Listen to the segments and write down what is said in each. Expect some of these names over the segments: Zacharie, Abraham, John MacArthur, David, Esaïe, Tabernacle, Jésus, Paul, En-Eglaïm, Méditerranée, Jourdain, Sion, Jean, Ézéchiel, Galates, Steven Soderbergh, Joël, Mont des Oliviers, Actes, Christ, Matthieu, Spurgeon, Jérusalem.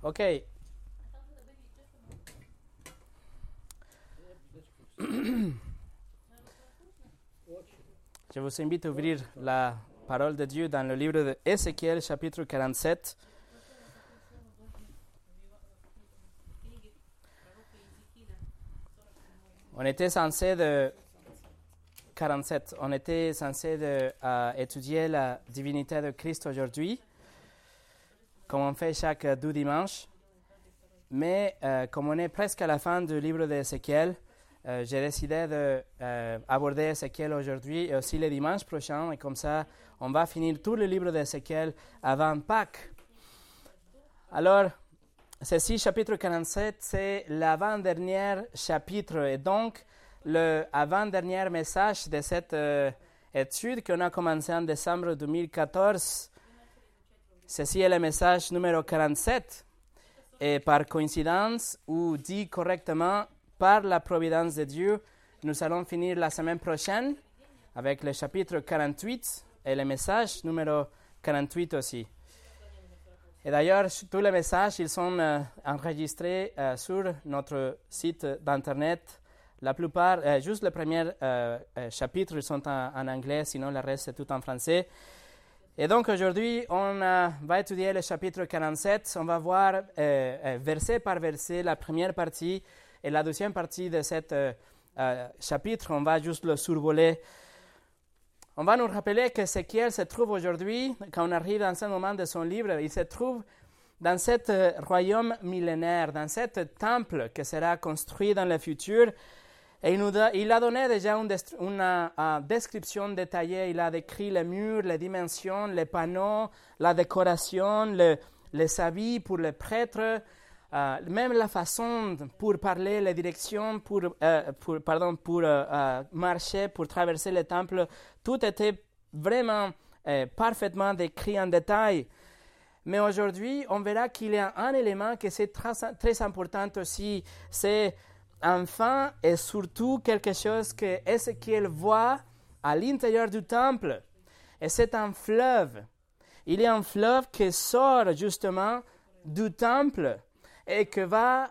Okay. Je vous invite à ouvrir la parole de Dieu dans le livre de Ézéchiel, chapitre 47. On était censé étudier la divinité de Christ aujourd'hui, comme on fait chaque deux dimanches. Mais comme on est presque à la fin du livre d'Ézéchiel, j'ai décidé d'aborder Ézéchiel aujourd'hui et aussi le dimanche prochain. Et comme ça, on va finir tout le livre d'Ézéchiel avant Pâques. Alors, ceci, chapitre 47, c'est l'avant-dernier chapitre. Et donc, le avant-dernier message de cette étude qu'on a commencé en décembre 2014, ceci est le message numéro 47. Et par coïncidence, ou dit correctement, par la providence de Dieu, nous allons finir la semaine prochaine avec le chapitre 48 et le message numéro 48 aussi. Et d'ailleurs, tous les messages, ils sont enregistrés sur notre site d'Internet. La plupart, juste le premier chapitre, sont en anglais, sinon le reste, c'est tout en français. Et donc aujourd'hui, on va étudier le chapitre 47. On va voir verset par verset la première partie et la deuxième partie de cet chapitre. On va juste le survoler. On va nous rappeler que Ézéchiel se trouve aujourd'hui, quand on arrive dans ce moment de son livre, il se trouve dans cet royaume millénaire, dans cet temple qui sera construit dans le futur. Et il a donné déjà une description détaillée. Il a décrit les murs, les dimensions, les panneaux, la décoration, les habits pour les prêtres, même la façon pour parler, les directions, pour marcher, pour traverser le temple. Tout était vraiment parfaitement décrit en détail. Mais aujourd'hui, on verra qu'il y a un élément qui est très, très important aussi, c'est enfin, et surtout quelque chose que Ézéchiel voit à l'intérieur du temple. Et c'est un fleuve. Il y a un fleuve qui sort justement du temple et qui va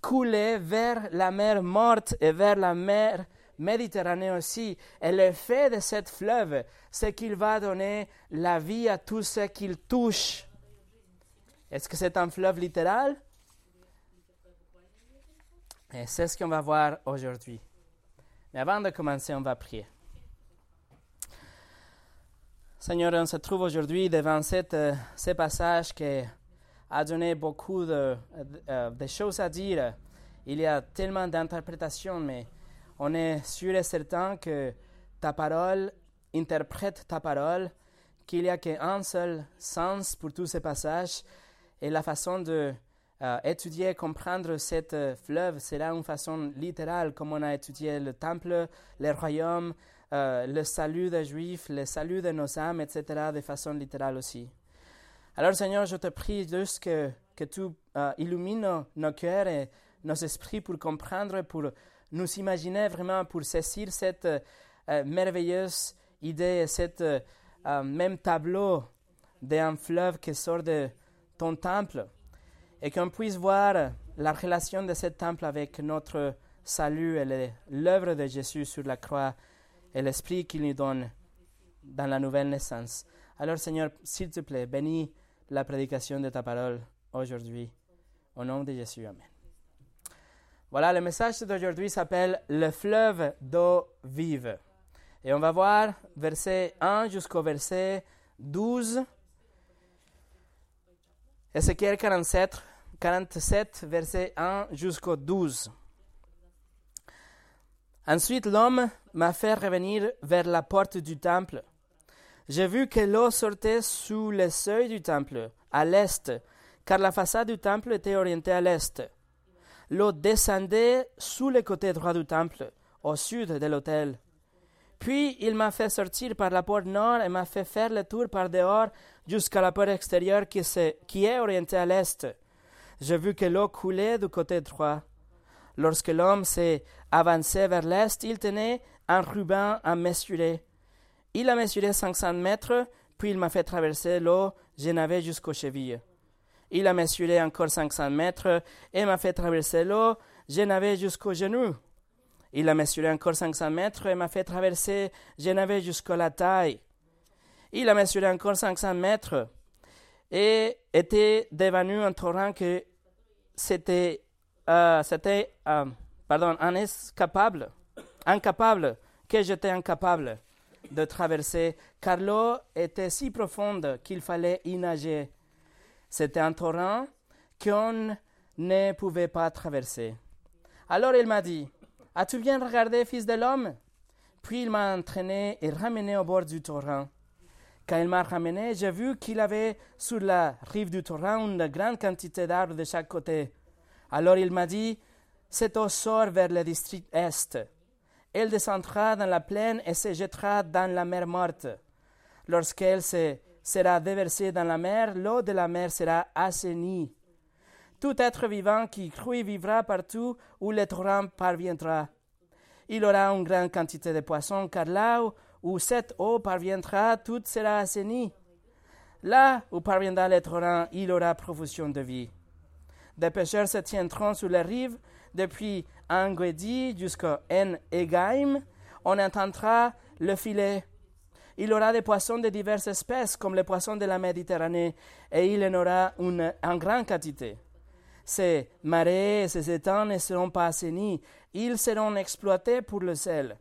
couler vers la mer morte et vers la mer Méditerranée aussi. Et l'effet de ce fleuve, c'est qu'il va donner la vie à tout ce qu'il touche. Est-ce que c'est un fleuve littéral? Et c'est ce qu'on va voir aujourd'hui. Mais avant de commencer, on va prier. Seigneur, on se trouve aujourd'hui devant ce passage qui a donné beaucoup de choses à dire. Il y a tellement d'interprétations, mais on est sûr et certain que ta parole interprète ta parole, qu'il n'y a qu'un seul sens pour tous ces passages et la façon de étudier, comprendre cette fleuve sera une façon littérale, comme on a étudié le temple, les royaumes, le salut des Juifs, le salut de nos âmes, etc., de façon littérale aussi. Alors Seigneur, je te prie juste que tu illumines nos cœurs et nos esprits pour comprendre, pour nous imaginer vraiment, pour saisir cette merveilleuse idée, cette même tableau d'un fleuve qui sort de ton temple. Et qu'on puisse voir la relation de ce temple avec notre salut et l'œuvre de Jésus sur la croix et l'esprit qu'il nous donne dans la nouvelle naissance. Alors Seigneur, s'il te plaît, bénis la prédication de ta parole aujourd'hui. Au nom de Jésus, amen. Voilà, le message d'aujourd'hui s'appelle « Le fleuve d'eau vive ». Et on va voir verset 1 jusqu'au verset 12. Ézéchiel 47, verset 1 jusqu'au 12. Ensuite, l'homme m'a fait revenir vers la porte du temple. J'ai vu que l'eau sortait sous le seuil du temple, à l'est, car la façade du temple était orientée à l'est. L'eau descendait sous le côté droit du temple, au sud de l'autel. Puis il m'a fait sortir par la porte nord et m'a fait faire le tour par dehors jusqu'à la porte extérieure qui est orientée à l'est. J'ai vu que l'eau coulait du côté droit. Lorsque l'homme s'est avancé vers l'est, il tenait un ruban à mesurer. Il a mesuré 500 mètres, puis il m'a fait traverser l'eau, je n'avais jusqu'aux chevilles. Il a mesuré encore 500 mètres et m'a fait traverser l'eau. Je n'avais jusqu'aux genoux. Il a mesuré encore 500 mètres et m'a fait traverser. Je n'avais jusqu'à la taille. Il a mesuré encore 500 mètres et était devenu un torrent que j'étais incapable de traverser, car l'eau était si profonde qu'il fallait y nager. C'était un torrent qu'on ne pouvait pas traverser. Alors il m'a dit, « As-tu bien regardé, fils de l'homme ?» Puis il m'a entraîné et ramené au bord du torrent. Quand il m'a ramené, j'ai vu qu'il avait sur la rive du torrent une grande quantité d'arbres de chaque côté. Alors il m'a dit, « Cette eau sort vers le district est. Elle descendra dans la plaine et se jettera dans la mer morte. Lorsqu'elle sera déversée dans la mer, l'eau de la mer sera assainie. Tout être vivant qui croit vivra partout où le torrent parviendra. Il aura une grande quantité de poissons, car là où cette eau parviendra, tout sera assaini. Là où parviendra le torrent, il aura profusion de vie. Des pêcheurs se tiendront sur les rives, depuis En-Guédi jusqu'à En-Eglaïm. On entendra le filet. Il aura des poissons de diverses espèces, comme les poissons de la Méditerranée, et il en aura en grande quantité. Ces marais et ces étangs ne seront pas assainis. Ils seront exploités pour le sel.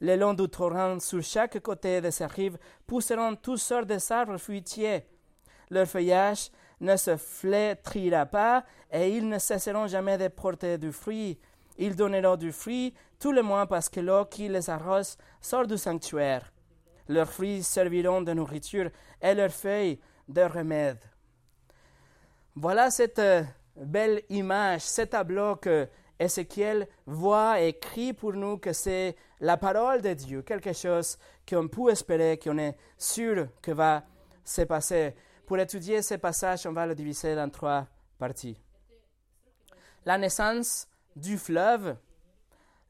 Le long du torrent, sur chaque côté de ses rives, pousseront toutes sortes d'arbres fruitiers. Leur feuillage ne se flétrira pas, et ils ne cesseront jamais de porter du fruit. Ils donneront du fruit tous les mois, parce que l'eau qui les arrose sort du sanctuaire. Leurs fruits serviront de nourriture, et leurs feuilles de remède. » Voilà cette belle image, ce tableau que Ézéchiel voit écrit pour nous, que c'est la parole de Dieu, quelque chose qu'on peut espérer, qu'on est sûr que va se passer. Pour étudier ce passage, on va le diviser en trois parties. La naissance du fleuve,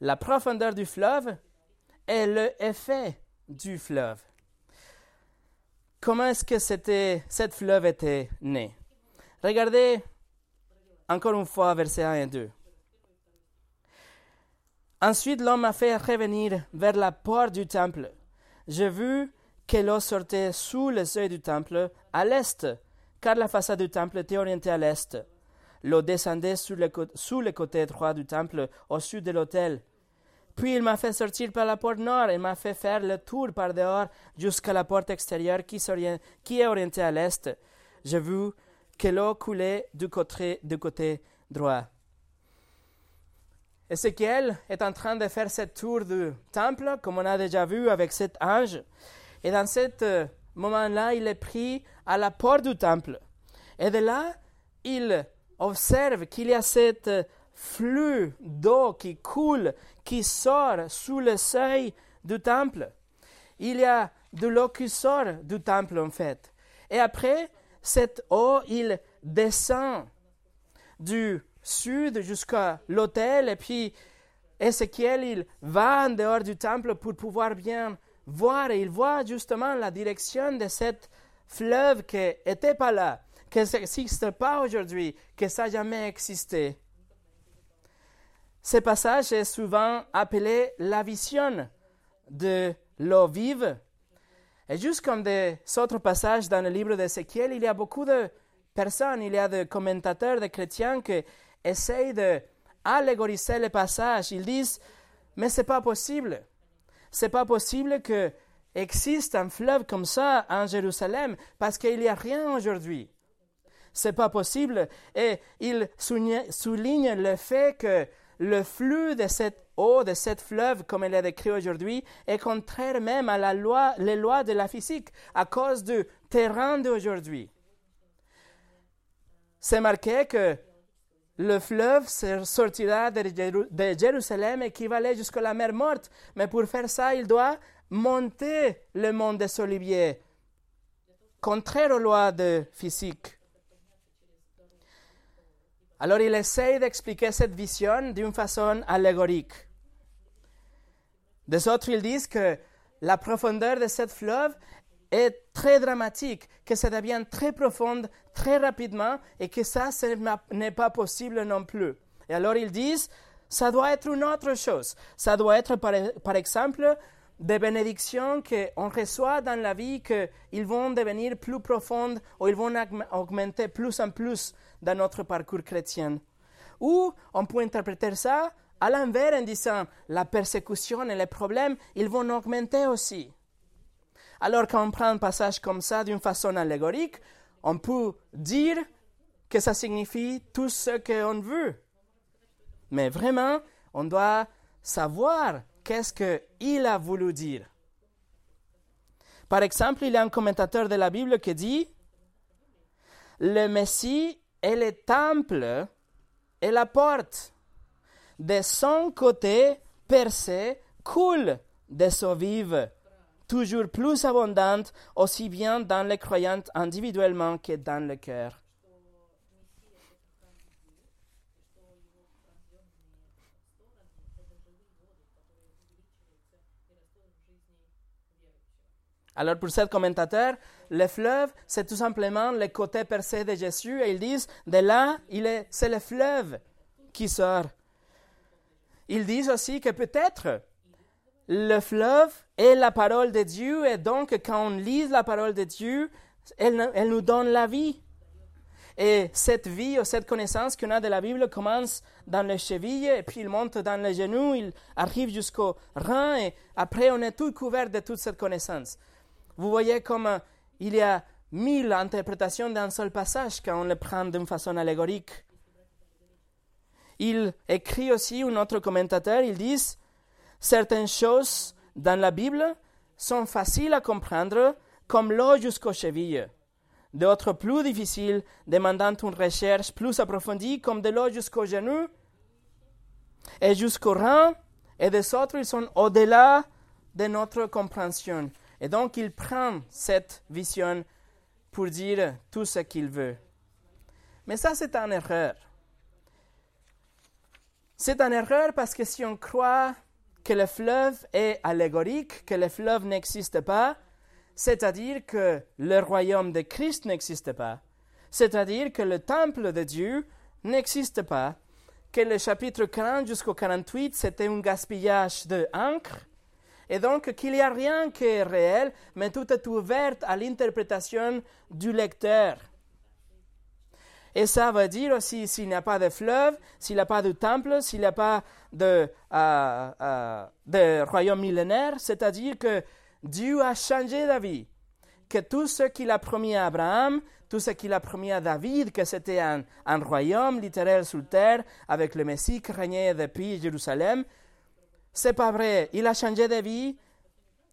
la profondeur du fleuve et l'effet du fleuve. Comment est-ce que cette fleuve était né? Regardez encore une fois versets 1 et 2. Ensuite, l'homme m'a fait revenir vers la porte du temple. J'ai vu que l'eau sortait sous le seuil du temple, à l'est, car la façade du temple était orientée à l'est. L'eau descendait sous le côté droit du temple, au sud de l'autel. Puis il m'a fait sortir par la porte nord et m'a fait faire le tour par dehors jusqu'à la porte extérieure qui est orientée à l'est. J'ai vu que l'eau coulait du côté droit. Ézéchiel est en train de faire ce tour du temple, comme on a déjà vu avec cet ange. Et dans ce moment-là, il est pris à la porte du temple. Et de là, il observe qu'il y a cet flux d'eau qui coule, qui sort sous le seuil du temple. Il y a de l'eau qui sort du temple, en fait. Et après, cette eau, il descend du sud jusqu'à l'autel, et puis Ézéchiel, il va en dehors du temple pour pouvoir bien voir, et il voit justement la direction de cette fleuve qui n'était pas là, qui n'existe pas aujourd'hui, qui n'a jamais existé. Ce passage est souvent appelé la vision de l'eau vive, et juste comme des autres passages dans le livre d'Ézéchiel, il y a beaucoup de personnes, il y a des commentateurs, des chrétiens qui essayent d'allégoriser le passage. Ils disent, mais ce n'est pas possible. Ce n'est pas possible qu'existe un fleuve comme ça en Jérusalem, parce qu'il n'y a rien aujourd'hui. Ce n'est pas possible. Et ils soulignent le fait que le flux de cette eau, de cette fleuve, comme elle est décrite aujourd'hui, est contraire même à les lois de la physique, à cause du terrain d'aujourd'hui. C'est marqué que le fleuve sortira de Jérusalem et qui va aller jusqu'à la mer morte. Mais pour faire ça, il doit monter le mont des Oliviers, contraire aux lois de physique. Alors il essaye d'expliquer cette vision d'une façon allégorique. Des autres, ils disent que la profondeur de cette fleuve est très dramatique, que ça devienne très profonde, très rapidement, et que ça, ce n'est pas possible non plus. Et alors ils disent, ça doit être une autre chose. Ça doit être, par exemple, des bénédictions qu'on reçoit dans la vie, qu'ils vont devenir plus profondes ou ils vont augmenter plus en plus dans notre parcours chrétien. Ou on peut interpréter ça à l'envers en disant la persécution et les problèmes, ils vont augmenter aussi. Alors quand on prend un passage comme ça d'une façon allégorique, on peut dire que ça signifie tout ce qu'on veut. Mais vraiment, on doit savoir qu'est-ce qu'il a voulu dire. Par exemple, il y a un commentateur de la Bible qui dit « Le Messie est le temple et la porte. De son côté, percée, coule des eaux vives, toujours plus abondantes, aussi bien dans les croyants individuellement que dans le cœur. » Alors pour ce commentateur, le fleuve, c'est tout simplement le côté percé de Jésus. Et ils disent, de là, c'est le fleuve qui sort. Ils disent aussi que peut-être le fleuve est la parole de Dieu. Et donc, quand on lit la parole de Dieu, elle nous donne la vie. Et cette vie ou cette connaissance qu'on a de la Bible commence dans les chevilles et puis il monte dans les genoux, il arrive jusqu'au rein et après on est tout couvert de toute cette connaissance. Vous voyez comme il y a 1000 interprétations d'un seul passage quand on le prend d'une façon allégorique. Il écrit aussi, un autre commentateur, il dit « Certaines choses dans la Bible sont faciles à comprendre comme l'eau jusqu'aux chevilles. » D'autres plus difficiles, demandant une recherche plus approfondie, comme de l'eau jusqu'au genou et jusqu'au rein, et des autres, ils sont au-delà de notre compréhension. Et donc, il prend cette vision pour dire tout ce qu'il veut. Mais ça, c'est une erreur. C'est une erreur parce que si on croit que le fleuve est allégorique, que le fleuve n'existe pas, c'est-à-dire que le royaume de Christ n'existe pas. C'est-à-dire que le temple de Dieu n'existe pas. Que le chapitre 40 jusqu'au 48, c'était un gaspillage d'encre. Et donc qu'il n'y a rien qui est réel, mais tout est ouvert à l'interprétation du lecteur. Et ça veut dire aussi, s'il n'y a pas de fleuve, s'il n'y a pas de temple, s'il n'y a pas de royaume millénaire, c'est-à-dire que Dieu a changé d'avis, que tout ce qu'il a promis à Abraham, tout ce qu'il a promis à David, que c'était un royaume littéraire sur terre, avec le Messie qui régnait depuis Jérusalem, c'est pas vrai. Il a changé d'avis,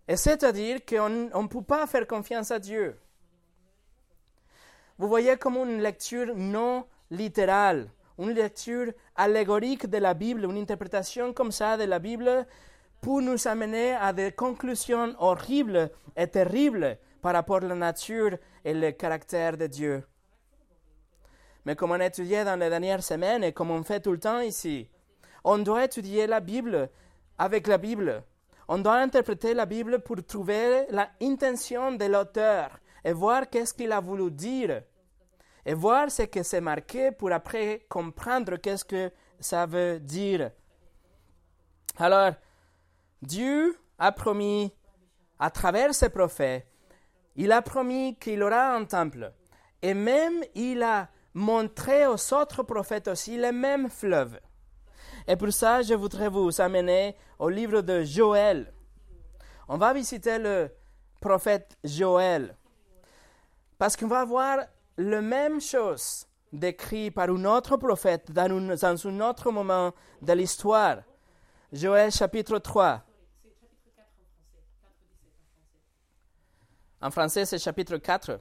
et c'est-à-dire qu'on ne peut pas faire confiance à Dieu. Vous voyez comme une lecture non littérale, une lecture allégorique de la Bible, une interprétation comme ça de la Bible, pour nous amener à des conclusions horribles et terribles par rapport à la nature et le caractère de Dieu. Mais comme on a étudié dans les dernières semaines et comme on fait tout le temps ici, on doit étudier la Bible avec la Bible. On doit interpréter la Bible pour trouver l'intention de l'auteur et voir qu'est-ce qu'il a voulu dire et voir ce que c'est marqué pour après comprendre qu'est-ce que ça veut dire. Alors, Dieu a promis, à travers ses prophètes, il a promis qu'il aura un temple. Et même, il a montré aux autres prophètes aussi le même fleuve. Et pour ça, je voudrais vous amener au livre de Joël. On va visiter le prophète Joël. Parce qu'on va voir la même chose décrite par un autre prophète dans un autre moment de l'histoire. Joël chapitre 3. En français, c'est chapitre 4.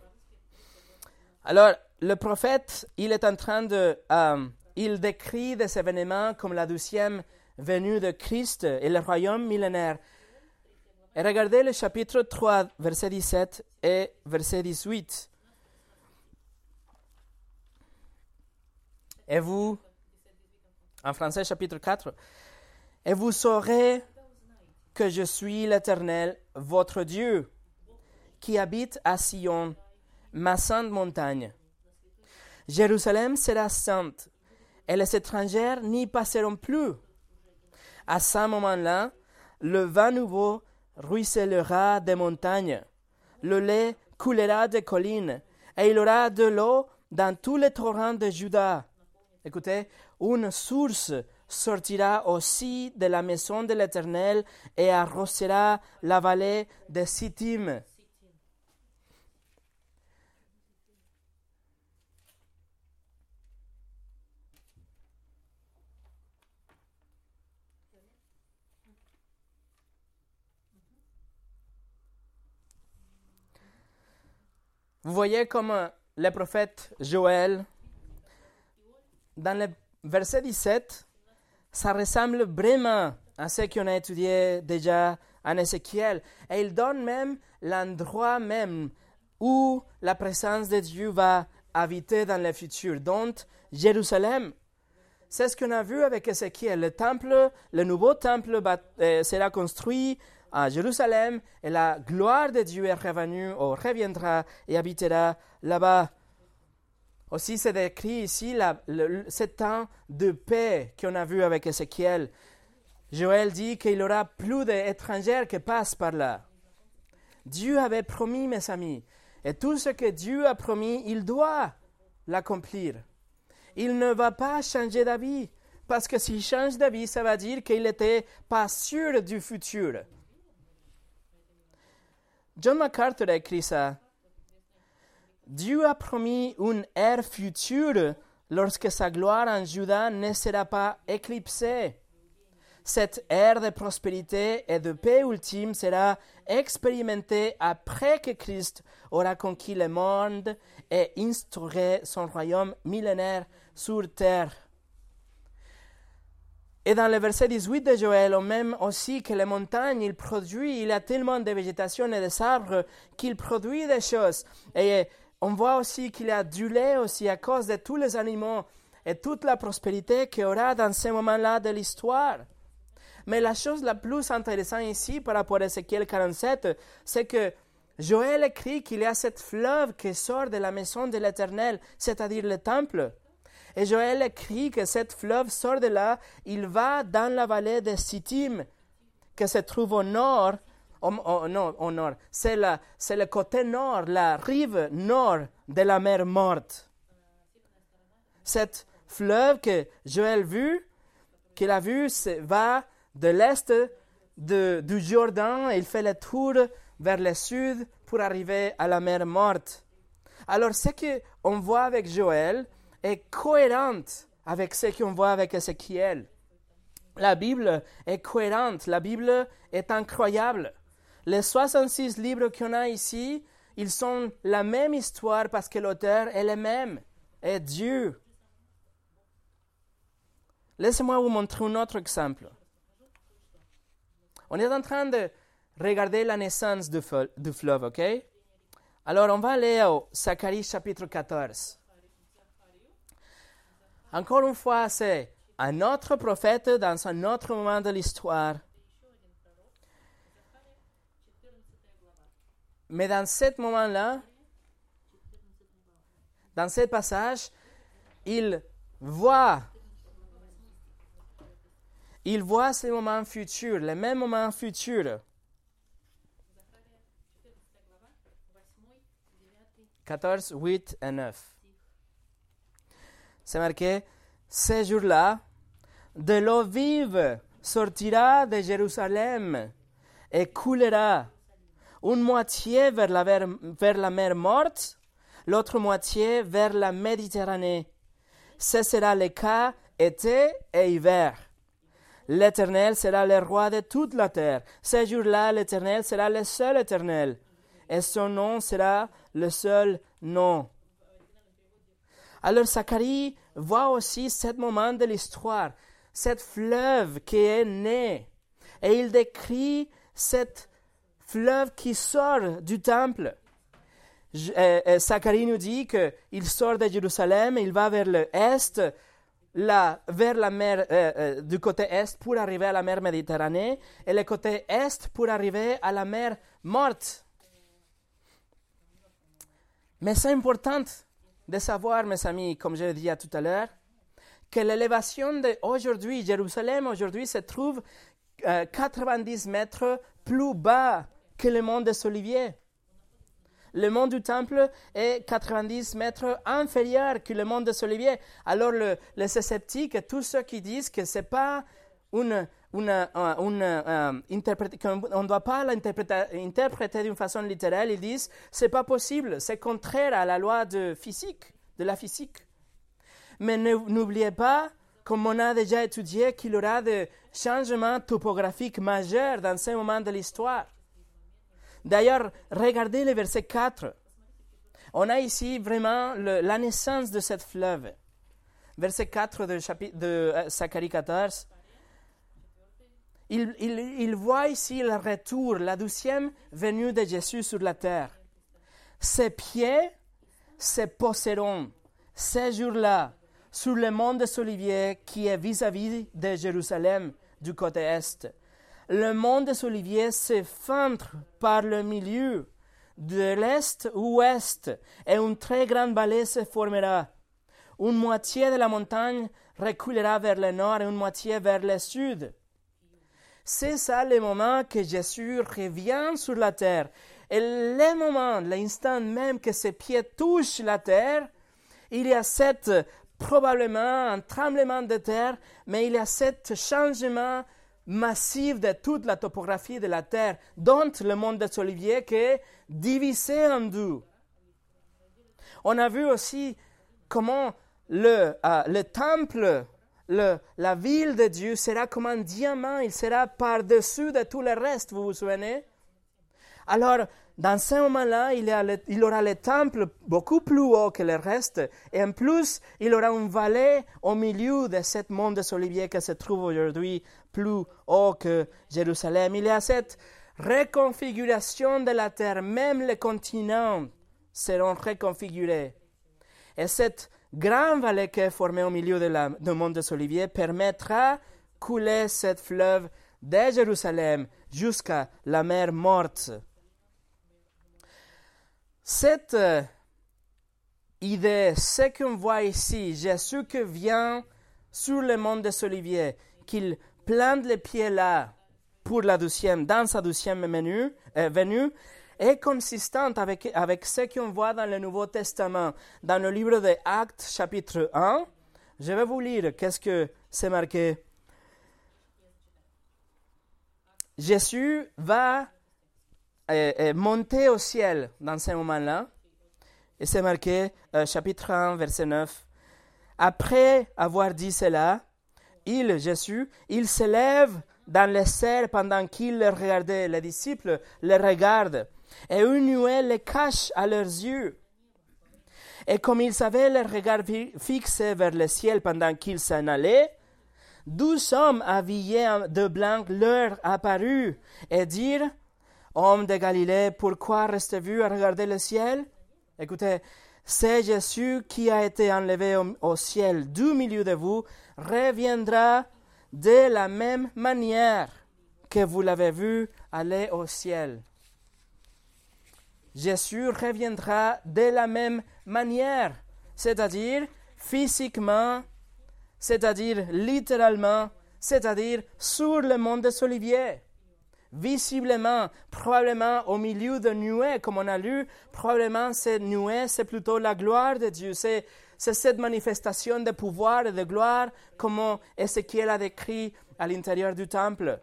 Alors, le prophète, il est en train de... il décrit des événements comme la 12e venue de Christ et le royaume millénaire. Et regardez le chapitre 3, verset 17 et verset 18. Et vous, en français, chapitre 4... « Et vous saurez que je suis l'Éternel, votre Dieu, qui habite à Sion, ma sainte montagne. Jérusalem sera sainte, et les étrangers n'y passeront plus. À ce moment-là, le vin nouveau ruissellera des montagnes, le lait coulera des collines, et il y aura de l'eau dans tous les torrents de Juda. Écoutez, une source sortira aussi de la maison de l'Éternel et arrosera la vallée de Sittim. Vous voyez comme le prophète Joël, dans le verset 17, ça ressemble vraiment à ce qu'on a étudié déjà en Ézéchiel. Et il donne même l'endroit même où la présence de Dieu va habiter dans le futur. Donc, Jérusalem, c'est ce qu'on a vu avec Ézéchiel. Le temple, le nouveau temple sera construit à Jérusalem, et la gloire de Dieu est revenue ou reviendra et habitera là-bas. Aussi, c'est décrit ici ce temps de paix qu'on a vu avec Ézéchiel. Joël dit qu'il y aura plus d'étrangers qui passent par là. Dieu avait promis, mes amis, et tout ce que Dieu a promis, il doit l'accomplir. Il ne va pas changer d'avis, parce que s'il change d'avis, ça veut dire qu'il n'était pas sûr du futur. John MacArthur a écrit ça. Dieu a promis une ère future lorsque sa gloire en Juda ne sera pas éclipsée. Cette ère de prospérité et de paix ultime sera expérimentée après que Christ aura conquis le monde et instauré son royaume millénaire sur terre. Et dans le verset 18 de Joël, on même aussi que les montagnes, il a tellement de végétation et des arbres qu'il produit des choses. Et on voit aussi qu'il a du lait aussi à cause de tous les animaux et toute la prospérité qu'il y aura dans ce moment-là de l'histoire. Mais la chose la plus intéressante ici par rapport à Ézéchiel 47, c'est que Joël écrit qu'il y a cette fleuve qui sort de la maison de l'Éternel, c'est-à-dire le temple. Et Joël écrit que cette fleuve sort de là, il va dans la vallée de Sittim, qui se trouve au nord, c'est le côté nord, la rive nord de la mer morte. Cette fleuve que Joël qu'il a vu, va de l'est du Jourdain, il fait le tour vers le sud pour arriver à la mer morte. Alors, ce qu'on voit avec Joël est cohérente avec ce qu'on voit avec Ézéchiel. La Bible est cohérente, la Bible est incroyable. Les 66 livres qu'on a ici, ils sont la même histoire parce que l'auteur est le même, est Dieu. Laissez-moi vous montrer un autre exemple. On est en train de regarder la naissance du fleuve, ok? Alors, on va aller au Zacharie chapitre 14. Encore une fois, c'est un autre prophète dans un autre moment de l'histoire. Mais dans ce moment-là, dans ce passage, il voit ce moment futur, le même moment futur. 14, 8 et 9. C'est marqué, « Ces jours-là, de l'eau vive sortira de Jérusalem et coulera, une moitié vers la mer morte, l'autre moitié vers la Méditerranée. Ce sera le cas été et hiver. L'Éternel sera le roi de toute la terre. Ces jours-là, l'Éternel sera le seul Éternel, et son nom sera le seul nom. » Alors, Zacharie voit aussi ce moment de l'histoire, cette fleuve qui est née. Et il décrit cette fleuve qui sort du temple. Zacharie nous dit qu'il sort de Jérusalem, il va vers l'est, vers la mer du côté est pour arriver à la mer Méditerranée, et le côté est pour arriver à la mer morte. Mais c'est important de savoir, mes amis, comme je le disais tout à l'heure, que l'élévation d'aujourd'hui, Jérusalem aujourd'hui se trouve 90 mètres plus bas que le mont des Oliviers. Le mont du Temple est 90 mètres inférieur que le mont des Oliviers. Alors, les sceptiques, tous ceux qui disent que ce n'est pas on ne doit pas l'interpréter d'une façon littérale, ils disent ce n'est pas possible, c'est contraire à la loi de la physique. Mais n'oubliez pas, comme on a déjà étudié, qu'il y aura des changements topographiques majeurs dans ce moment de l'histoire. D'ailleurs, regardez le verset 4. On a ici vraiment la naissance de ce fleuve. Verset 4 de Zacharie 14. Il voit ici le retour, la 12e venue de Jésus sur la terre. Ses pieds se poseront ce jour-là sur le mont des Oliviers qui est vis-à-vis de Jérusalem du côté est. Le mont des Oliviers s'effondre par le milieu de l'est ou ouest et une très grande vallée se formera. Une moitié de la montagne reculera vers le nord et une moitié vers le sud. C'est ça le moment que Jésus revient sur la terre. Et le moment, l'instant même que ses pieds touchent la terre, il y a probablement un tremblement de terre, mais il y a cet changement massif de toute la topographie de la terre, dont le mont des Oliviers qui est divisé en deux. On a vu aussi comment le temple, la ville de Dieu sera comme un diamant, il sera par-dessus de tout le reste, vous vous souvenez? Alors, dans ce moment-là, il aura le temple beaucoup plus haut que le reste, et en plus, il aura une vallée au milieu de ce mont des Oliviers qui se trouve aujourd'hui plus haut que Jérusalem. Il y a cette reconfiguration de la terre, même les continents seront reconfigurés. Et cette grande vallée qui est formée au milieu du mont des Oliviers permettra de couler ce fleuve de Jérusalem jusqu'à la mer Morte. Cette idée, ce qu'on voit ici, Jésus qui vient sur le mont des Oliviers, qu'il plante les pieds là pour dans sa 12e venue, est consistante avec ce qu'on voit dans le Nouveau Testament. Dans le livre des Actes, chapitre 1, je vais vous lire qu'est-ce que c'est marqué. Jésus va monter au ciel dans ce moment-là. Et c'est marqué, chapitre 1, verset 9. Après avoir dit cela, Jésus se lève dans les cieux pendant qu'il le regardait. Les disciples le regardent. Et une nuée le cache à leurs yeux. Et comme ils avaient le regard fixé vers le ciel pendant qu'ils s'en allaient, 12 hommes habillés de blanc leur apparurent et dirent, « Hommes de Galilée, pourquoi restez-vous à regarder le ciel ?» Écoutez, c'est Jésus qui a été enlevé au ciel du milieu de vous, reviendra de la même manière que vous l'avez vu aller au ciel. Jésus reviendra de la même manière, c'est-à-dire physiquement, c'est-à-dire littéralement, c'est-à-dire sur le mont des Oliviers, visiblement, probablement au milieu de nuées, comme on a lu, probablement ces nuées, c'est plutôt la gloire de Dieu, c'est cette manifestation de pouvoir et de gloire, comme Ézéchiel a décrit à l'intérieur du temple.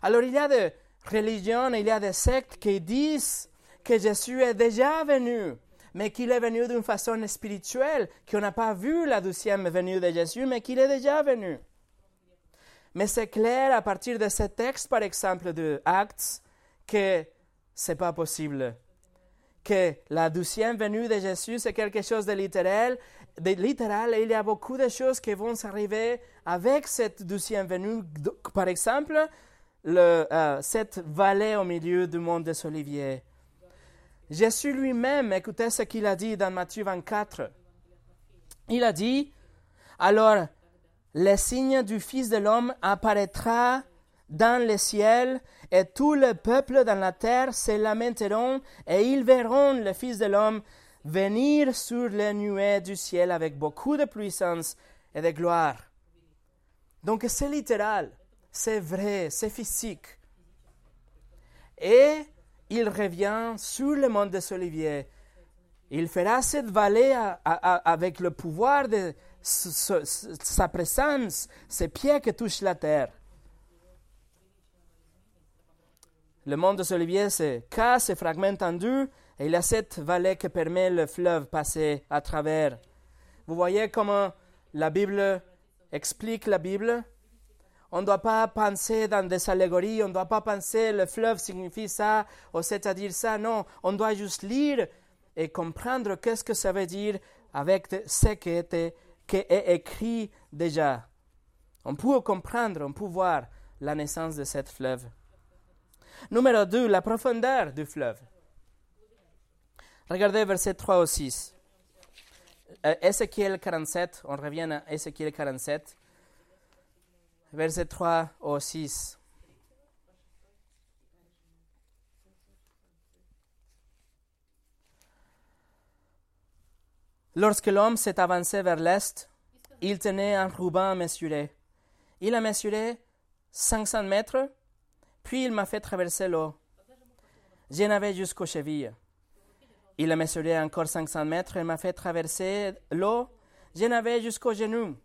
Alors il y a des religions, il y a des sectes qui disent que Jésus est déjà venu, mais qu'il est venu d'une façon spirituelle, qu'on n'a pas vu la 12e venue de Jésus, mais qu'il est déjà venu. Mais c'est clair, à partir de ce texte, par exemple, de Actes, que ce n'est pas possible. Que la 12e venue de Jésus, c'est quelque chose de littéral, et il y a beaucoup de choses qui vont s'arriver avec cette 12e venue. Par exemple, cette vallée au milieu du mont des Oliviers. Jésus lui-même, écoutez ce qu'il a dit dans Matthieu 24. Il a dit, « Alors, le signe du Fils de l'homme apparaîtra dans le ciel, et tout le peuple dans la terre se lamenteront, et ils verront le Fils de l'homme venir sur les nuées du ciel avec beaucoup de puissance et de gloire. Donc c'est littéral, c'est vrai, c'est physique. Et il revient sur le mont des Oliviers. Il fera cette vallée avec le pouvoir de sa présence, ses pieds qui touchent la terre. Le mont des Oliviers se casse, se fragmente en deux, et il y a cette vallée qui permet le fleuve passer à travers. Vous voyez comment la Bible explique la Bible? On ne doit pas penser dans des allégories, on ne doit pas penser le fleuve signifie ça, ou c'est-à-dire ça, non. On doit juste lire et comprendre qu'est-ce que ça veut dire avec ce qui est écrit déjà. On peut comprendre, on peut voir la naissance de ce fleuve. Numéro 2, la profondeur du fleuve. Regardez versets 3 au 6. Ézéchiel 47, on revient à Ézéchiel 47. Versets 3 au 6. Lorsque l'homme s'est avancé vers l'est, il tenait un ruban à mesurer. Il a mesuré 500 mètres, puis il m'a fait traverser l'eau. J'en avais jusqu'aux chevilles. Il a mesuré encore 500 mètres, il m'a fait traverser l'eau. J'en avais jusqu'aux genoux.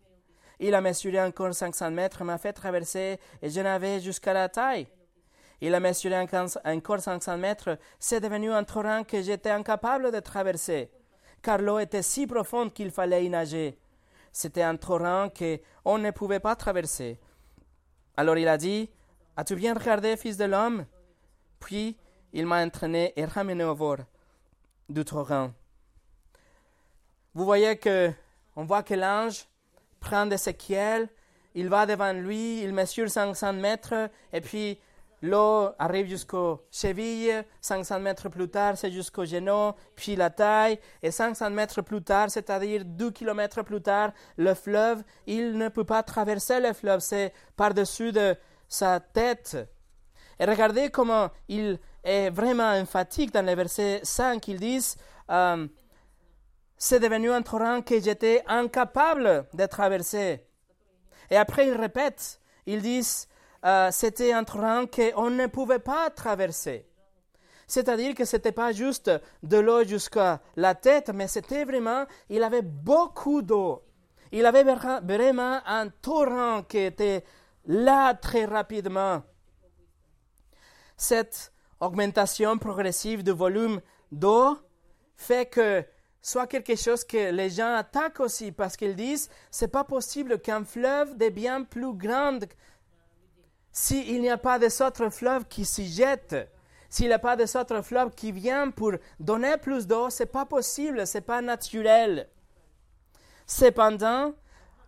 Il a mesuré encore 500 mètres, m'a fait traverser, et je n'avais jusqu'à la taille. Il a mesuré encore 500 mètres, c'est devenu un torrent que j'étais incapable de traverser, car l'eau était si profonde qu'il fallait y nager. C'était un torrent qu'on ne pouvait pas traverser. Alors il a dit, « As-tu bien regardé, fils de l'homme ?» Puis il m'a entraîné et ramené au bord du torrent. Vous voyez qu'on voit que l'ange prend Ézéchiel, il va devant lui, il mesure 500 mètres, et puis l'eau arrive jusqu'aux chevilles, 500 mètres plus tard, c'est jusqu'aux genoux, puis la taille, et 500 mètres plus tard, c'est-à-dire 2 kilomètres plus tard, le fleuve, il ne peut pas traverser le fleuve, c'est par-dessus de sa tête. Et regardez comment il est vraiment emphatique dans le verset 5, ils disent... C'est devenu un torrent que j'étais incapable de traverser. Et après, ils répètent, ils disent, c'était un torrent qu'on ne pouvait pas traverser. C'est-à-dire que ce n'était pas juste de l'eau jusqu'à la tête, mais c'était vraiment, il avait beaucoup d'eau. Il avait vraiment un torrent qui était là très rapidement. Cette augmentation progressive du volume d'eau fait que soit quelque chose que les gens attaquent aussi, parce qu'ils disent, c'est pas possible qu'un fleuve devienne plus grand s'il n'y a pas des autres fleuves qui s'y jettent, s'il n'y a pas des autres fleuves qui viennent pour donner plus d'eau, c'est pas possible, c'est pas naturel. Cependant,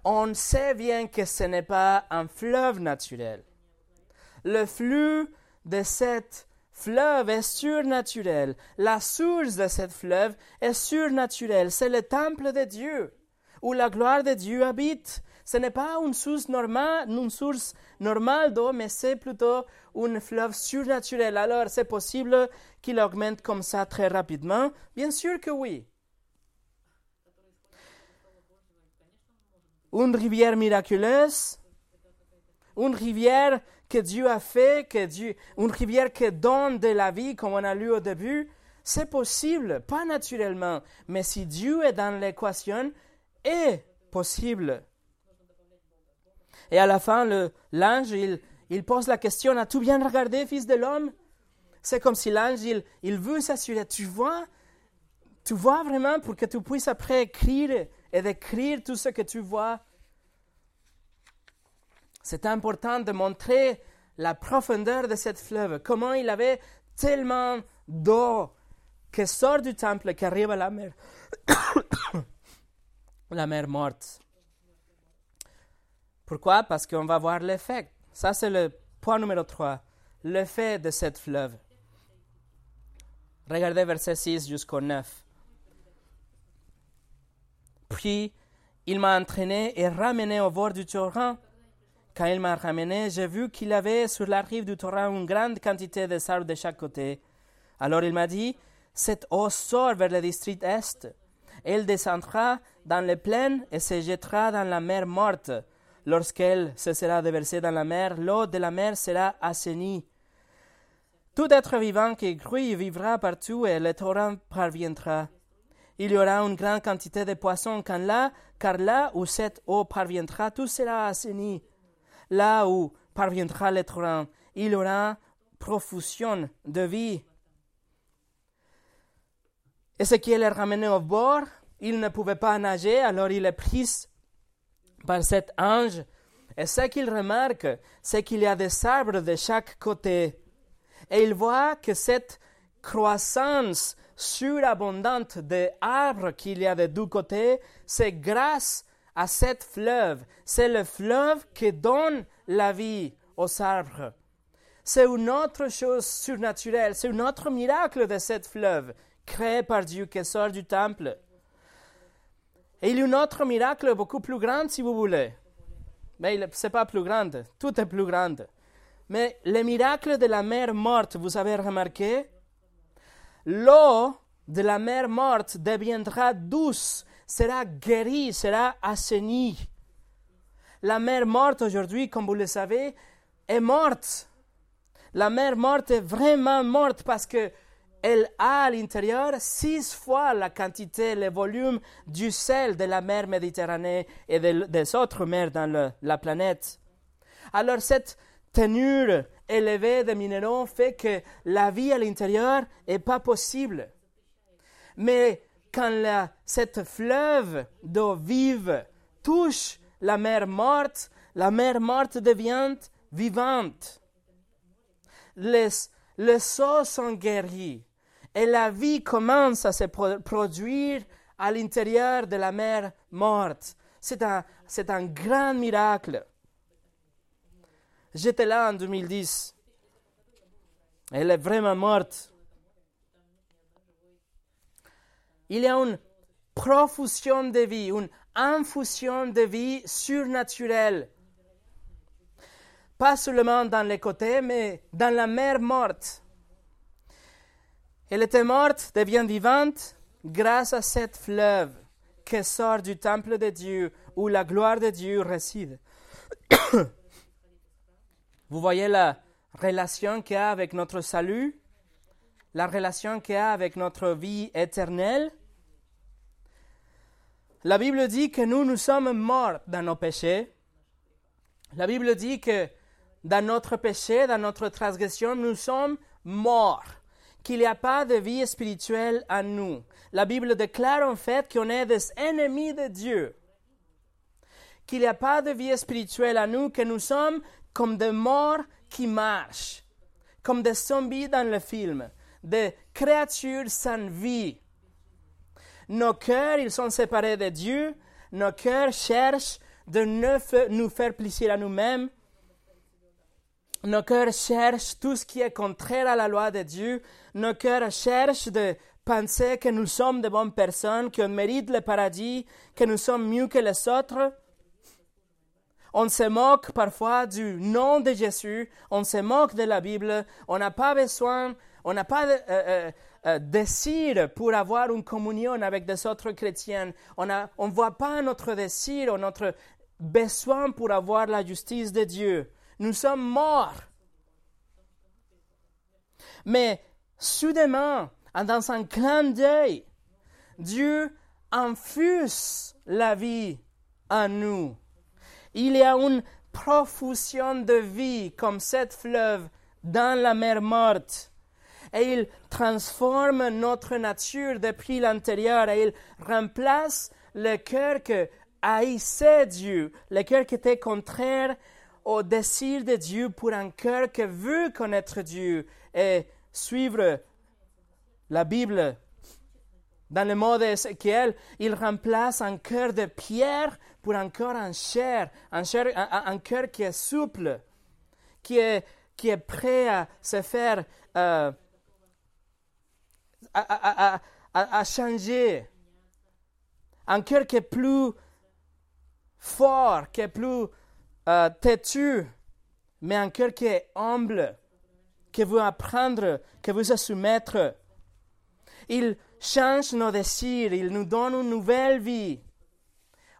on sait bien que ce n'est pas un fleuve naturel. Le flux de cette fleuve est surnaturel. La source de cette fleuve est surnaturelle. C'est le temple de Dieu, où la gloire de Dieu habite. Ce n'est pas une source normale d'eau, mais c'est plutôt une fleuve surnaturelle. Alors, c'est possible qu'il augmente comme ça très rapidement? Bien sûr que oui. Une rivière miraculeuse, une rivière que Dieu a fait, une rivière qui donne de la vie, comme on a lu au début, c'est possible, pas naturellement, mais si Dieu est dans l'équation, est possible. Et à la fin, l'ange, il pose la question, « As-tu bien regardé, fils de l'homme ?» C'est comme si l'ange, il veut s'assurer, tu vois vraiment pour que tu puisses après écrire et décrire tout ce que tu vois. C'est important de montrer la profondeur de cette fleuve, comment il avait tellement d'eau qui sort du temple et qui arrive à la mer. La mer morte. Pourquoi? Parce qu'on va voir l'effet. Ça, c'est le point numéro 3, l'effet de cette fleuve. Regardez verset 6 jusqu'au 9. Puis, il m'a entraîné et ramené au bord du torrent. Quand il m'a ramené, j'ai vu qu'il avait sur la rive du torrent une grande quantité de sable de chaque côté. Alors il m'a dit, « Cette eau sort vers le district est. Elle descendra dans les plaines et se jettera dans la mer morte. Lorsqu'elle se sera déversée dans la mer, l'eau de la mer sera assainie. Tout être vivant qui grouille vivra partout et le torrent parviendra. Il y aura une grande quantité de poissons car là où cette eau parviendra, tout sera assaini. Là où parviendra le torrent, il y aura profusion de vie. Ézéchiel est ramené au bord. Il ne pouvait pas nager, alors il est pris par cet ange. Et ce qu'il remarque, c'est qu'il y a des arbres de chaque côté. Et il voit que cette croissance surabondante des arbres qu'il y a de deux côtés, c'est grâce à cet fleuve. C'est le fleuve qui donne la vie aux arbres. C'est une autre chose surnaturelle, c'est un autre miracle de cet fleuve, créé par Dieu, qui sort du temple. Et il y a un autre miracle beaucoup plus grand, si vous voulez. Mais ce n'est pas plus grand, tout est plus grand. Mais le miracle de la mer morte, vous avez remarqué, l'eau de la mer morte deviendra douce, sera guérie, sera assainie. La mer morte aujourd'hui, comme vous le savez, est morte. La mer morte est vraiment morte parce qu'elle a à l'intérieur 6 fois la quantité, le volume du sel de la mer Méditerranée et des autres mers dans la planète. Alors cette tenue élevée de minéraux fait que la vie à l'intérieur n'est pas possible. Mais quand cette fleuve d'eau vive touche la mer morte devient vivante. Les eaux sont guéries et la vie commence à se produire à l'intérieur de la mer morte. C'est un grand miracle. J'étais là en 2010. Elle est vraiment morte. Il y a une profusion de vie, une infusion de vie surnaturelle. Pas seulement dans les côtés, mais dans la mer morte. Elle était morte, devient vivante, grâce à cette fleuve qui sort du temple de Dieu, où la gloire de Dieu réside. Vous voyez la relation qu'il y a avec notre salut, la relation qu'il y a avec notre vie éternelle. La Bible dit que nous sommes morts dans nos péchés. La Bible dit que dans notre péché, dans notre transgression, nous sommes morts, qu'il n'y a pas de vie spirituelle en nous. La Bible déclare en fait qu'on est des ennemis de Dieu, qu'il n'y a pas de vie spirituelle en nous, que nous sommes comme des morts qui marchent, comme des zombies dans le film, des créatures sans vie. Nos cœurs, ils sont séparés de Dieu, nos cœurs cherchent de nous faire plaisir à nous-mêmes. Nos cœurs cherchent tout ce qui est contraire à la loi de Dieu. Nos cœurs cherchent de penser que nous sommes de bonnes personnes, qu'on mérite le paradis, que nous sommes mieux que les autres. On se moque parfois du nom de Jésus, on se moque de la Bible, on n'a pas besoin, on n'a pas désir pour avoir une communion avec des autres chrétiens. On ne voit pas notre désir ou notre besoin pour avoir la justice de Dieu. Nous sommes morts. Mais soudainement, dans un clin d'œil, Dieu infuse la vie en nous. Il y a une profusion de vie comme cette fleuve dans la mer morte. Et il transforme notre nature depuis l'intérieur et il remplace le cœur qui haïssait Dieu, le cœur qui était contraire au désir de Dieu pour un cœur qui veut connaître Dieu et suivre la Bible. Dans le mot d'Ézéchiel, il remplace un cœur de pierre pour un cœur en chair, un cœur qui est souple, qui est prêt à se faire, à changer. Un cœur qui est plus fort, qui est plus têtu, mais un cœur qui est humble, qui veut apprendre, qui veut se soumettre. Il change nos désirs, il nous donne une nouvelle vie.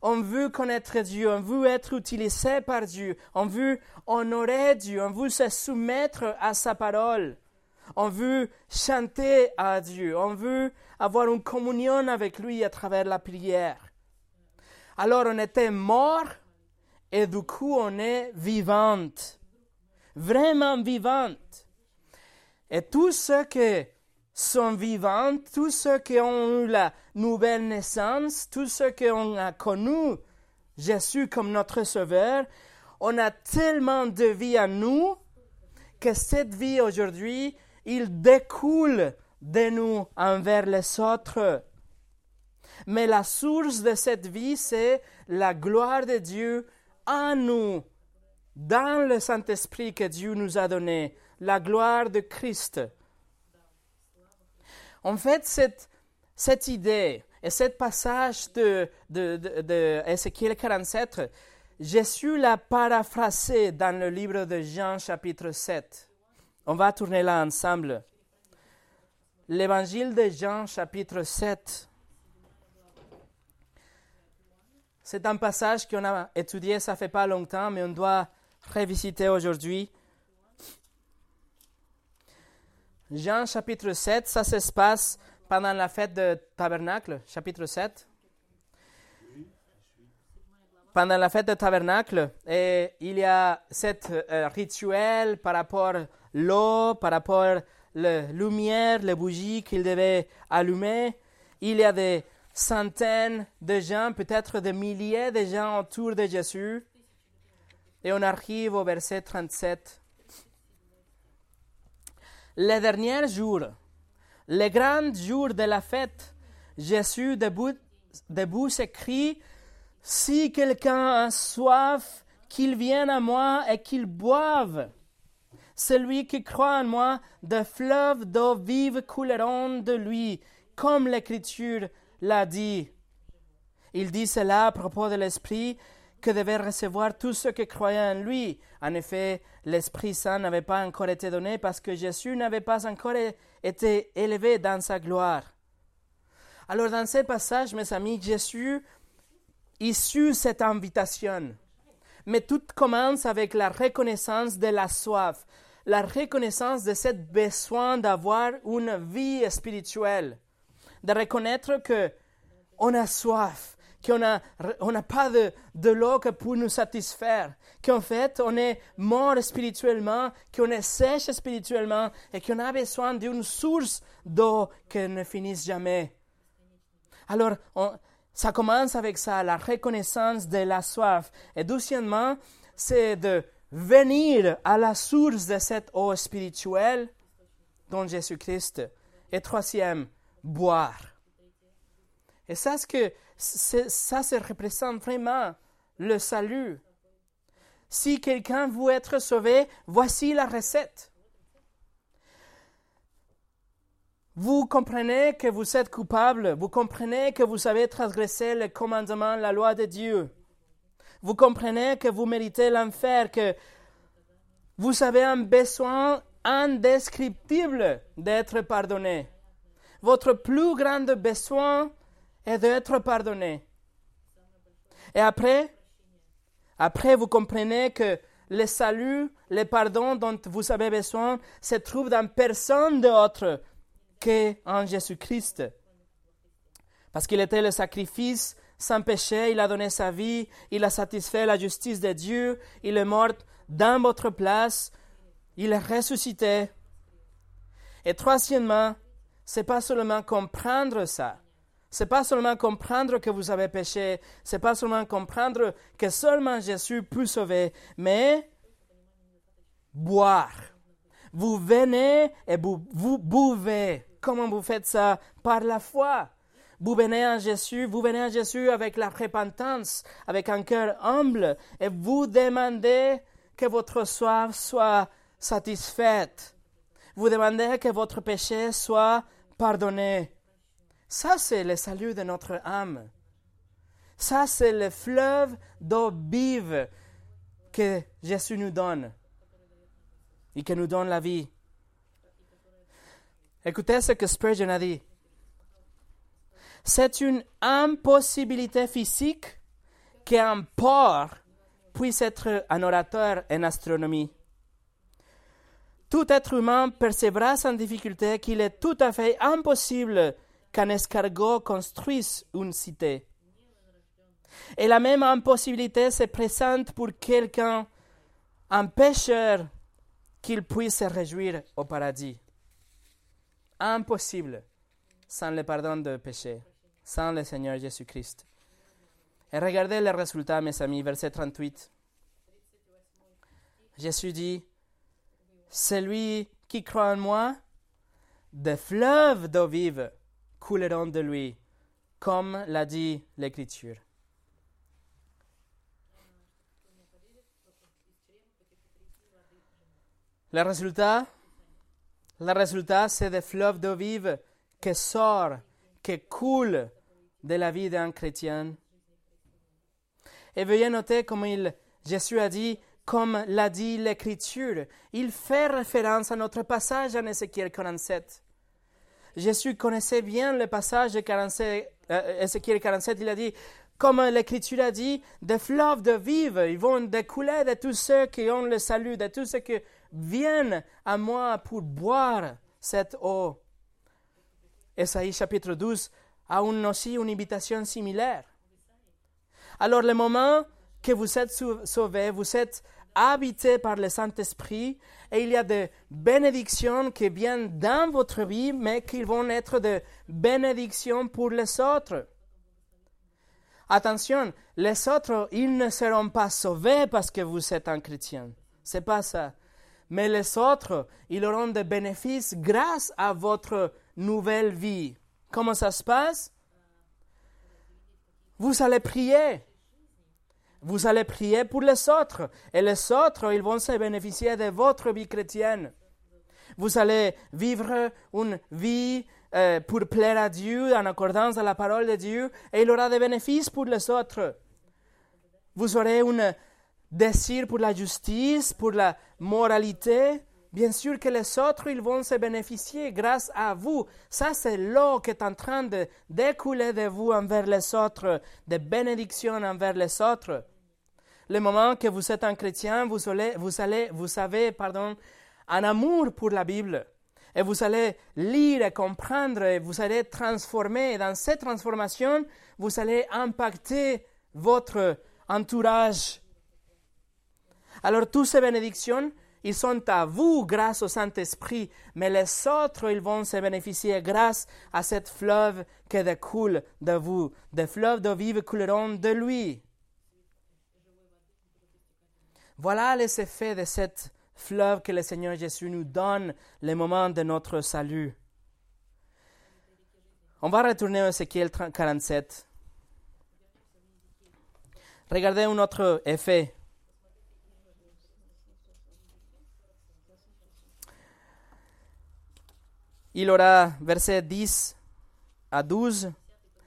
On veut connaître Dieu, on veut être utilisé par Dieu, on veut honorer Dieu, on veut se soumettre à sa parole. On veut chanter à Dieu, on veut avoir une communion avec lui à travers la prière. Alors on était mort et du coup on est vivante, vraiment vivante. Et tous ceux qui sont vivants, tous ceux qui ont eu la nouvelle naissance, tous ceux qui ont connu Jésus comme notre Sauveur, on a tellement de vie à nous que cette vie aujourd'hui, il découle de nous envers les autres. Mais la source de cette vie, c'est la gloire de Dieu en nous, dans le Saint-Esprit que Dieu nous a donné, la gloire de Christ. En fait, cette idée et ce passage de Ézéchiel 47, Jésus l'a paraphrasé dans le livre de Jean, chapitre 7. On va tourner là ensemble. L'évangile de Jean, chapitre 7. C'est un passage qu'on a étudié, ça ne fait pas longtemps, mais on doit revisiter aujourd'hui. Jean, chapitre 7, ça se passe pendant la fête de Tabernacle, chapitre 7. Pendant la fête de Tabernacle, et il y a cet rituel par rapport à l'eau, par rapport à la lumière, les bougies qu'il devait allumer. Il y a des centaines de gens, peut-être des milliers de gens autour de Jésus. Et on arrive au verset 37. Les derniers jours, les grands jours de la fête, Jésus debout s'écrie « Si quelqu'un a soif, qu'il vienne à moi et qu'il boive. Celui qui croit en moi, des fleuves d'eau vive couleront de lui, comme l'Écriture l'a dit. » Il dit cela à propos de l'Esprit que devait recevoir tous ceux qui croyaient en lui. En effet, l'Esprit Saint n'avait pas encore été donné parce que Jésus n'avait pas encore été élevé dans sa gloire. Alors dans ce passage, mes amis, Jésus issue cette invitation. Mais tout commence avec la reconnaissance de la soif, la reconnaissance de ce besoin d'avoir une vie spirituelle, de reconnaître qu'on a soif, qu'on n'a pas de l'eau pour nous satisfaire, qu'en fait, on est mort spirituellement, qu'on est sèche spirituellement et qu'on a besoin d'une source d'eau qui ne finisse jamais. Alors, ça commence avec ça, la reconnaissance de la soif. Et deuxièmement, c'est de venir à la source de cette eau spirituelle dont Jésus-Christ. Et troisième, boire. Et ça, ça représente vraiment le salut. Si quelqu'un veut être sauvé, voici la recette. Vous comprenez que vous êtes coupable, vous comprenez que vous avez transgressé le commandement, la loi de Dieu. Vous comprenez que vous méritez l'enfer, que vous avez un besoin indescriptible d'être pardonné. Votre plus grand besoin est d'être pardonné. Et après vous comprenez que le salut, le pardon dont vous avez besoin se trouve dans personne d'autre en Jésus-Christ. Parce qu'il était le sacrifice sans péché, il a donné sa vie, il a satisfait la justice de Dieu, il est mort dans votre place, il est ressuscité. Et troisièmement, c'est pas seulement comprendre ça, c'est pas seulement comprendre que vous avez péché, c'est pas seulement comprendre que seulement Jésus peut sauver, mais boire. Vous venez et vous buvez. Comment vous faites ça? Par la foi. Vous venez à Jésus avec la repentance, avec un cœur humble, et vous demandez que votre soif soit satisfaite. Vous demandez que votre péché soit pardonné. Ça, c'est le salut de notre âme. Ça, c'est le fleuve d'eau vive que Jésus nous donne et qui nous donne la vie. Écoutez ce que Spurgeon a dit. C'est une impossibilité physique qu'un porc puisse être un orateur en astronomie. Tout être humain percevra sans difficulté qu'il est tout à fait impossible qu'un escargot construise une cité. Et la même impossibilité se présente pour quelqu'un, un pécheur, qu'il puisse se réjouir au paradis. Impossible sans le pardon de péché, sans le Seigneur Jésus-Christ. Et regardez le résultat, mes amis, verset 38. Jésus dit, « Celui qui croit en moi, des fleuves d'eau vive couleront de lui, comme l'a dit l'Écriture. » Le résultat, c'est des fleuves d'eau vive qui sortent, qui coulent de la vie d'un chrétien. Et veuillez noter comme Jésus a dit, comme l'a dit l'Écriture. Il fait référence à notre passage en Ézéchiel 47. Jésus connaissait bien le passage de Ézéchiel 47. Il a dit, comme l'Écriture a dit, des fleuves de vive, ils vont découler de tous ceux qui ont le salut, de tous ceux qui viennent à moi pour boire cette eau. Esaïe chapitre 12 a aussi une invitation similaire. Alors le moment que vous êtes sauvés, vous êtes habités par le Saint-Esprit et il y a des bénédictions qui viennent dans votre vie, mais qui vont être des bénédictions pour les autres. Attention, les autres, ils ne seront pas sauvés parce que vous êtes un chrétien. Ce n'est pas ça. Mais les autres, ils auront des bénéfices grâce à votre nouvelle vie. Comment ça se passe? Vous allez prier. Vous allez prier pour les autres. Et les autres, ils vont se bénéficier de votre vie chrétienne. Vous allez vivre une vie pour plaire à Dieu, en accordance à la parole de Dieu. Et il aura des bénéfices pour les autres. Vous aurez un désir pour la justice, pour la moralité. Bien sûr que les autres, ils vont se bénéficier grâce à vous. Ça, c'est l'eau qui est en train de découler de vous envers les autres, des bénédictions envers les autres. Le moment que vous êtes un chrétien, vous avez un amour pour la Bible. Et vous allez lire et comprendre, et vous allez transformer. Et dans cette transformation, vous allez impacter votre entourage. Alors, toutes ces bénédictions, ils sont à vous grâce au Saint-Esprit, mais les autres, ils vont se bénéficier grâce à cette fleuve qui découle de vous. Des fleuves d'eau vive couleront de lui. Voilà les effets de cette fleuve que le Seigneur Jésus nous donne le moment de notre salut. On va retourner à Ézéchiel 47. Regardez un autre effet. Il aura, versets 10 à 12,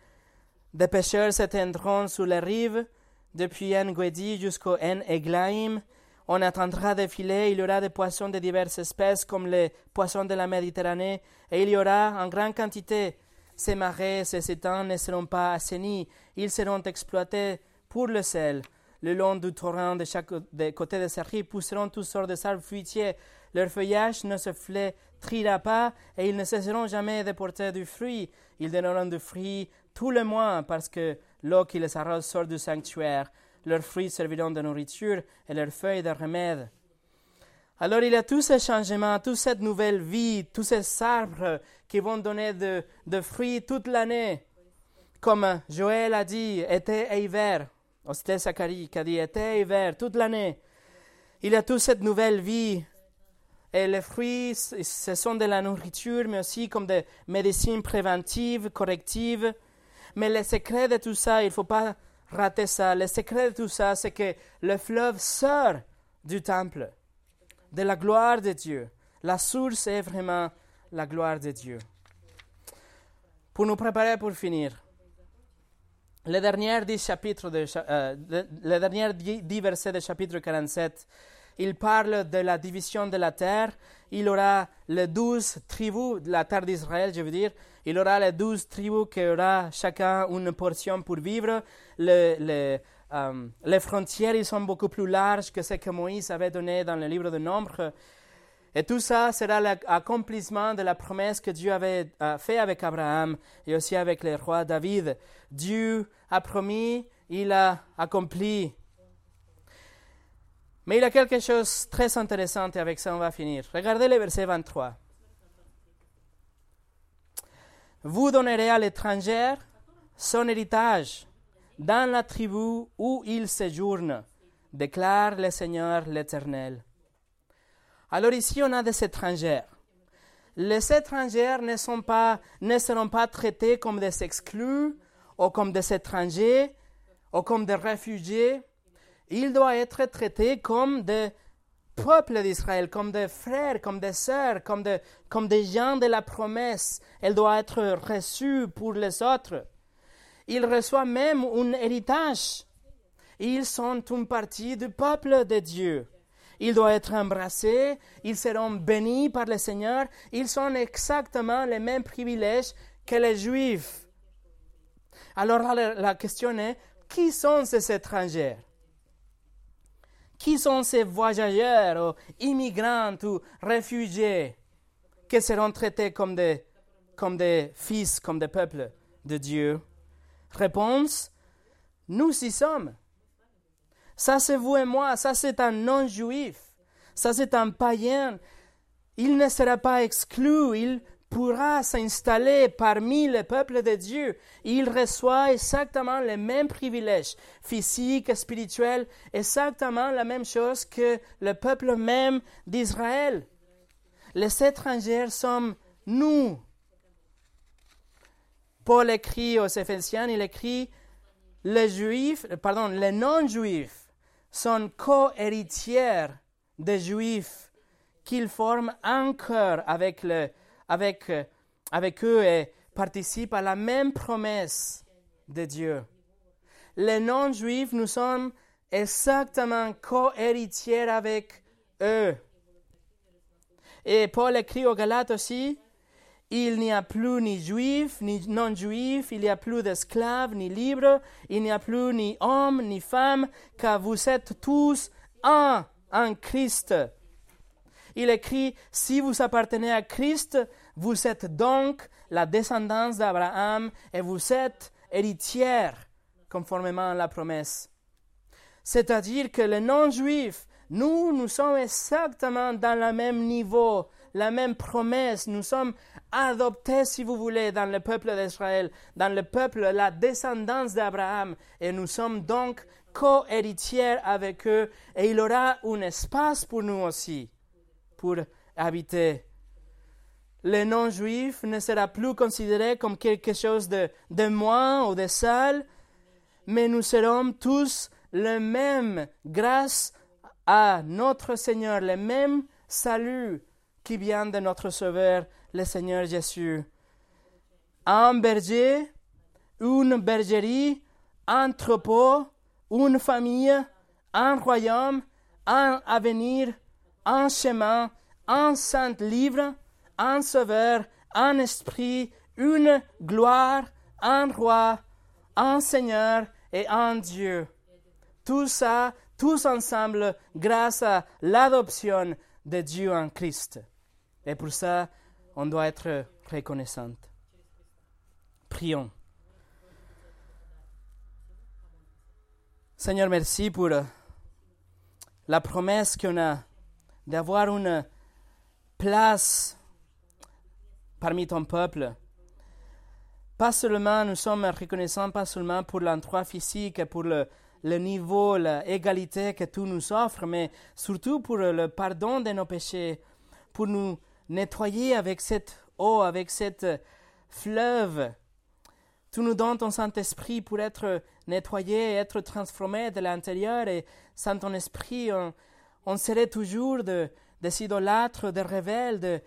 « Des pêcheurs s'étendront sur les rives, depuis En-Guédi jusqu'au En-Eglaïm. On attendra des filets, il y aura des poissons de diverses espèces, comme les poissons de la Méditerranée, et il y aura en grande quantité. Ces marais, ces étangs ne seront pas assainis, ils seront exploités pour le sel. Le long du torrent de chaque côté de ces rives pousseront toutes sortes de arbres fruitiers. Leur feuillage ne se flétrira pas et ils ne cesseront jamais de porter du fruit. Ils donneront du fruit tout le mois parce que l'eau qui les arrose sort du sanctuaire. Leurs fruits serviront de nourriture et leurs feuilles de remède. » Alors il y a tous ces changements, toute cette nouvelle vie, tous ces arbres qui vont donner de fruits toute l'année. Comme Joël a dit, été et hiver. C'était Zacharie qui a dit, été et hiver, toute l'année. Il y a toute cette nouvelle vie. Et les fruits, ce sont de la nourriture, mais aussi comme des médecines préventives, correctives. Mais le secret de tout ça, il ne faut pas rater ça. Le secret de tout ça, c'est que le fleuve sort du temple, de la gloire de Dieu. La source est vraiment la gloire de Dieu. Pour nous préparer pour finir, les derniers 10 versets de chapitre 47, il parle de la division de la terre. Il aura les 12 tribus de la terre d'Israël, je veux dire. Il aura les 12 tribus qui aura chacun une portion pour vivre. Les frontières ils sont beaucoup plus larges que ce que Moïse avait donné dans le livre de Nombres. Et tout ça sera l'accomplissement de la promesse que Dieu avait faite avec Abraham et aussi avec le roi David. Dieu a promis, il a accompli. Mais il y a quelque chose de très intéressant et avec ça on va finir. Regardez le verset 23. « Vous donnerez à l'étranger son héritage dans la tribu où il séjourne, déclare le Seigneur l'Éternel. » Alors ici, on a des étrangers. Les étrangers ne seront pas traités comme des exclus, ou comme des étrangers, ou comme des réfugiés. Ils doivent être traités comme des peuples d'Israël, comme des frères, comme des sœurs, comme des gens de la promesse. Ils doivent être reçus pour les autres. Ils reçoivent même un héritage. Ils sont une partie du peuple de Dieu. Ils doivent être embrassés, ils seront bénis par le Seigneur. Ils sont exactement les mêmes privilèges que les Juifs. Alors la question est, qui sont ces étrangers? Qui sont ces voyageurs ou immigrants ou réfugiés qui seront traités comme des fils, comme des peuples de Dieu? Réponse, nous y sommes. Ça, c'est vous et moi. Ça, c'est un non-juif. Ça, c'est un païen. Il ne sera pas exclu. Il pourra s'installer parmi le peuple de Dieu. Il reçoit exactement les mêmes privilèges physiques, spirituels, exactement la même chose que le peuple même d'Israël. Les étrangers sommes nous. Paul écrit aux Éphésiens, il écrit « Les non-juifs sont co-héritiers des Juifs qu'ils forment un cœur avec eux et participent à la même promesse de Dieu. Les non-Juifs, nous sommes exactement co-héritiers avec eux. » Et Paul écrit aux Galates aussi, « Il n'y a plus ni juif, ni non-juif, il n'y a plus d'esclaves, ni libres, il n'y a plus ni homme, ni femme, car vous êtes tous un en Christ. » Il écrit, « Si vous appartenez à Christ, vous êtes donc la descendance d'Abraham et vous êtes héritière, conformément à la promesse. » C'est-à-dire que les non-juifs, nous sommes exactement dans le même niveau, la même promesse, nous sommes adoptés, si vous voulez, dans le peuple d'Israël, dans le peuple, la descendance d'Abraham. Et nous sommes donc co-héritiers avec eux. Et il aura un espace pour nous aussi, pour habiter. Le non-juif ne sera plus considéré comme quelque chose de moins ou de sale, mais nous serons tous les mêmes grâce à notre Seigneur, le même salut qui vient de notre Sauveur, le Seigneur Jésus. Un berger, une bergerie, un troupeau, une famille, un royaume, un avenir, un chemin, un saint livre, un sauveur, un esprit, une gloire, un roi, un Seigneur et un Dieu. Tout ça, tous ensemble, grâce à l'adoption de Dieu en Christ. Et pour ça, on doit être reconnaissante. Prions. Seigneur, merci pour la promesse qu'on a d'avoir une place parmi ton peuple. Pas seulement, nous sommes reconnaissants, pas seulement pour l'endroit physique, pour le niveau, l'égalité que tu nous offres, mais surtout pour le pardon de nos péchés, pour nous nettoyer avec cette eau, avec cette fleuve. Tu nous donnes ton Saint-Esprit pour être nettoyé, être transformé de l'intérieur. Et sans ton esprit, on serait toujours des idolâtres, des rebelles,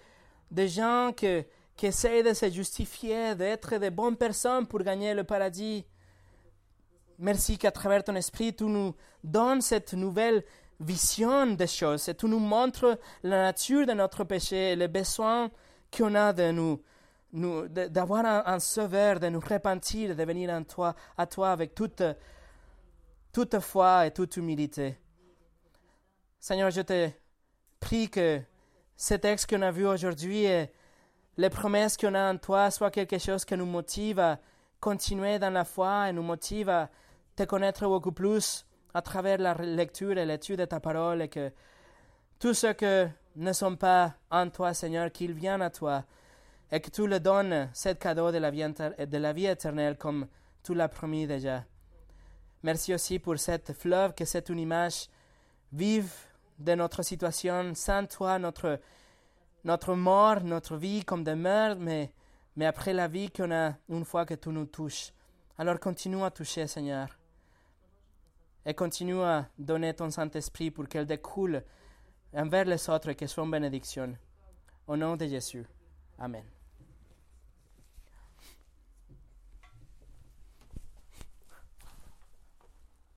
des gens qui essayent de se justifier, d'être de bonnes personnes pour gagner le paradis. Merci qu'à travers ton esprit, tu nous donnes cette nouvelle vision des choses et tu nous montres la nature de notre péché et le besoin qu'on a de nous d'avoir un sauveur, de nous repentir, de venir à toi avec toute foi et toute humilité. Seigneur, je te prie que ce texte qu'on a vu aujourd'hui et les promesses qu'on a en toi soient quelque chose qui nous motive à continuer dans la foi et nous motive à te connaître beaucoup plus à travers la lecture et l'étude de ta parole, et que tous ceux qui ne sont pas en toi, Seigneur, qu'ils viennent à toi et que tu leur donnes ce cadeau de la vie éternelle comme tu l'as promis déjà. Merci aussi pour cette fleuve, que c'est une image vive de notre situation. Sans toi, notre mort, notre vie comme des morts, mais après la vie qu'on a une fois que tu nous touches. Alors continue à toucher, Seigneur. Et continue à donner ton Saint-Esprit pour qu'elle découle envers les autres et qu'elle soit en bénédiction. Au nom de Jésus. Amen.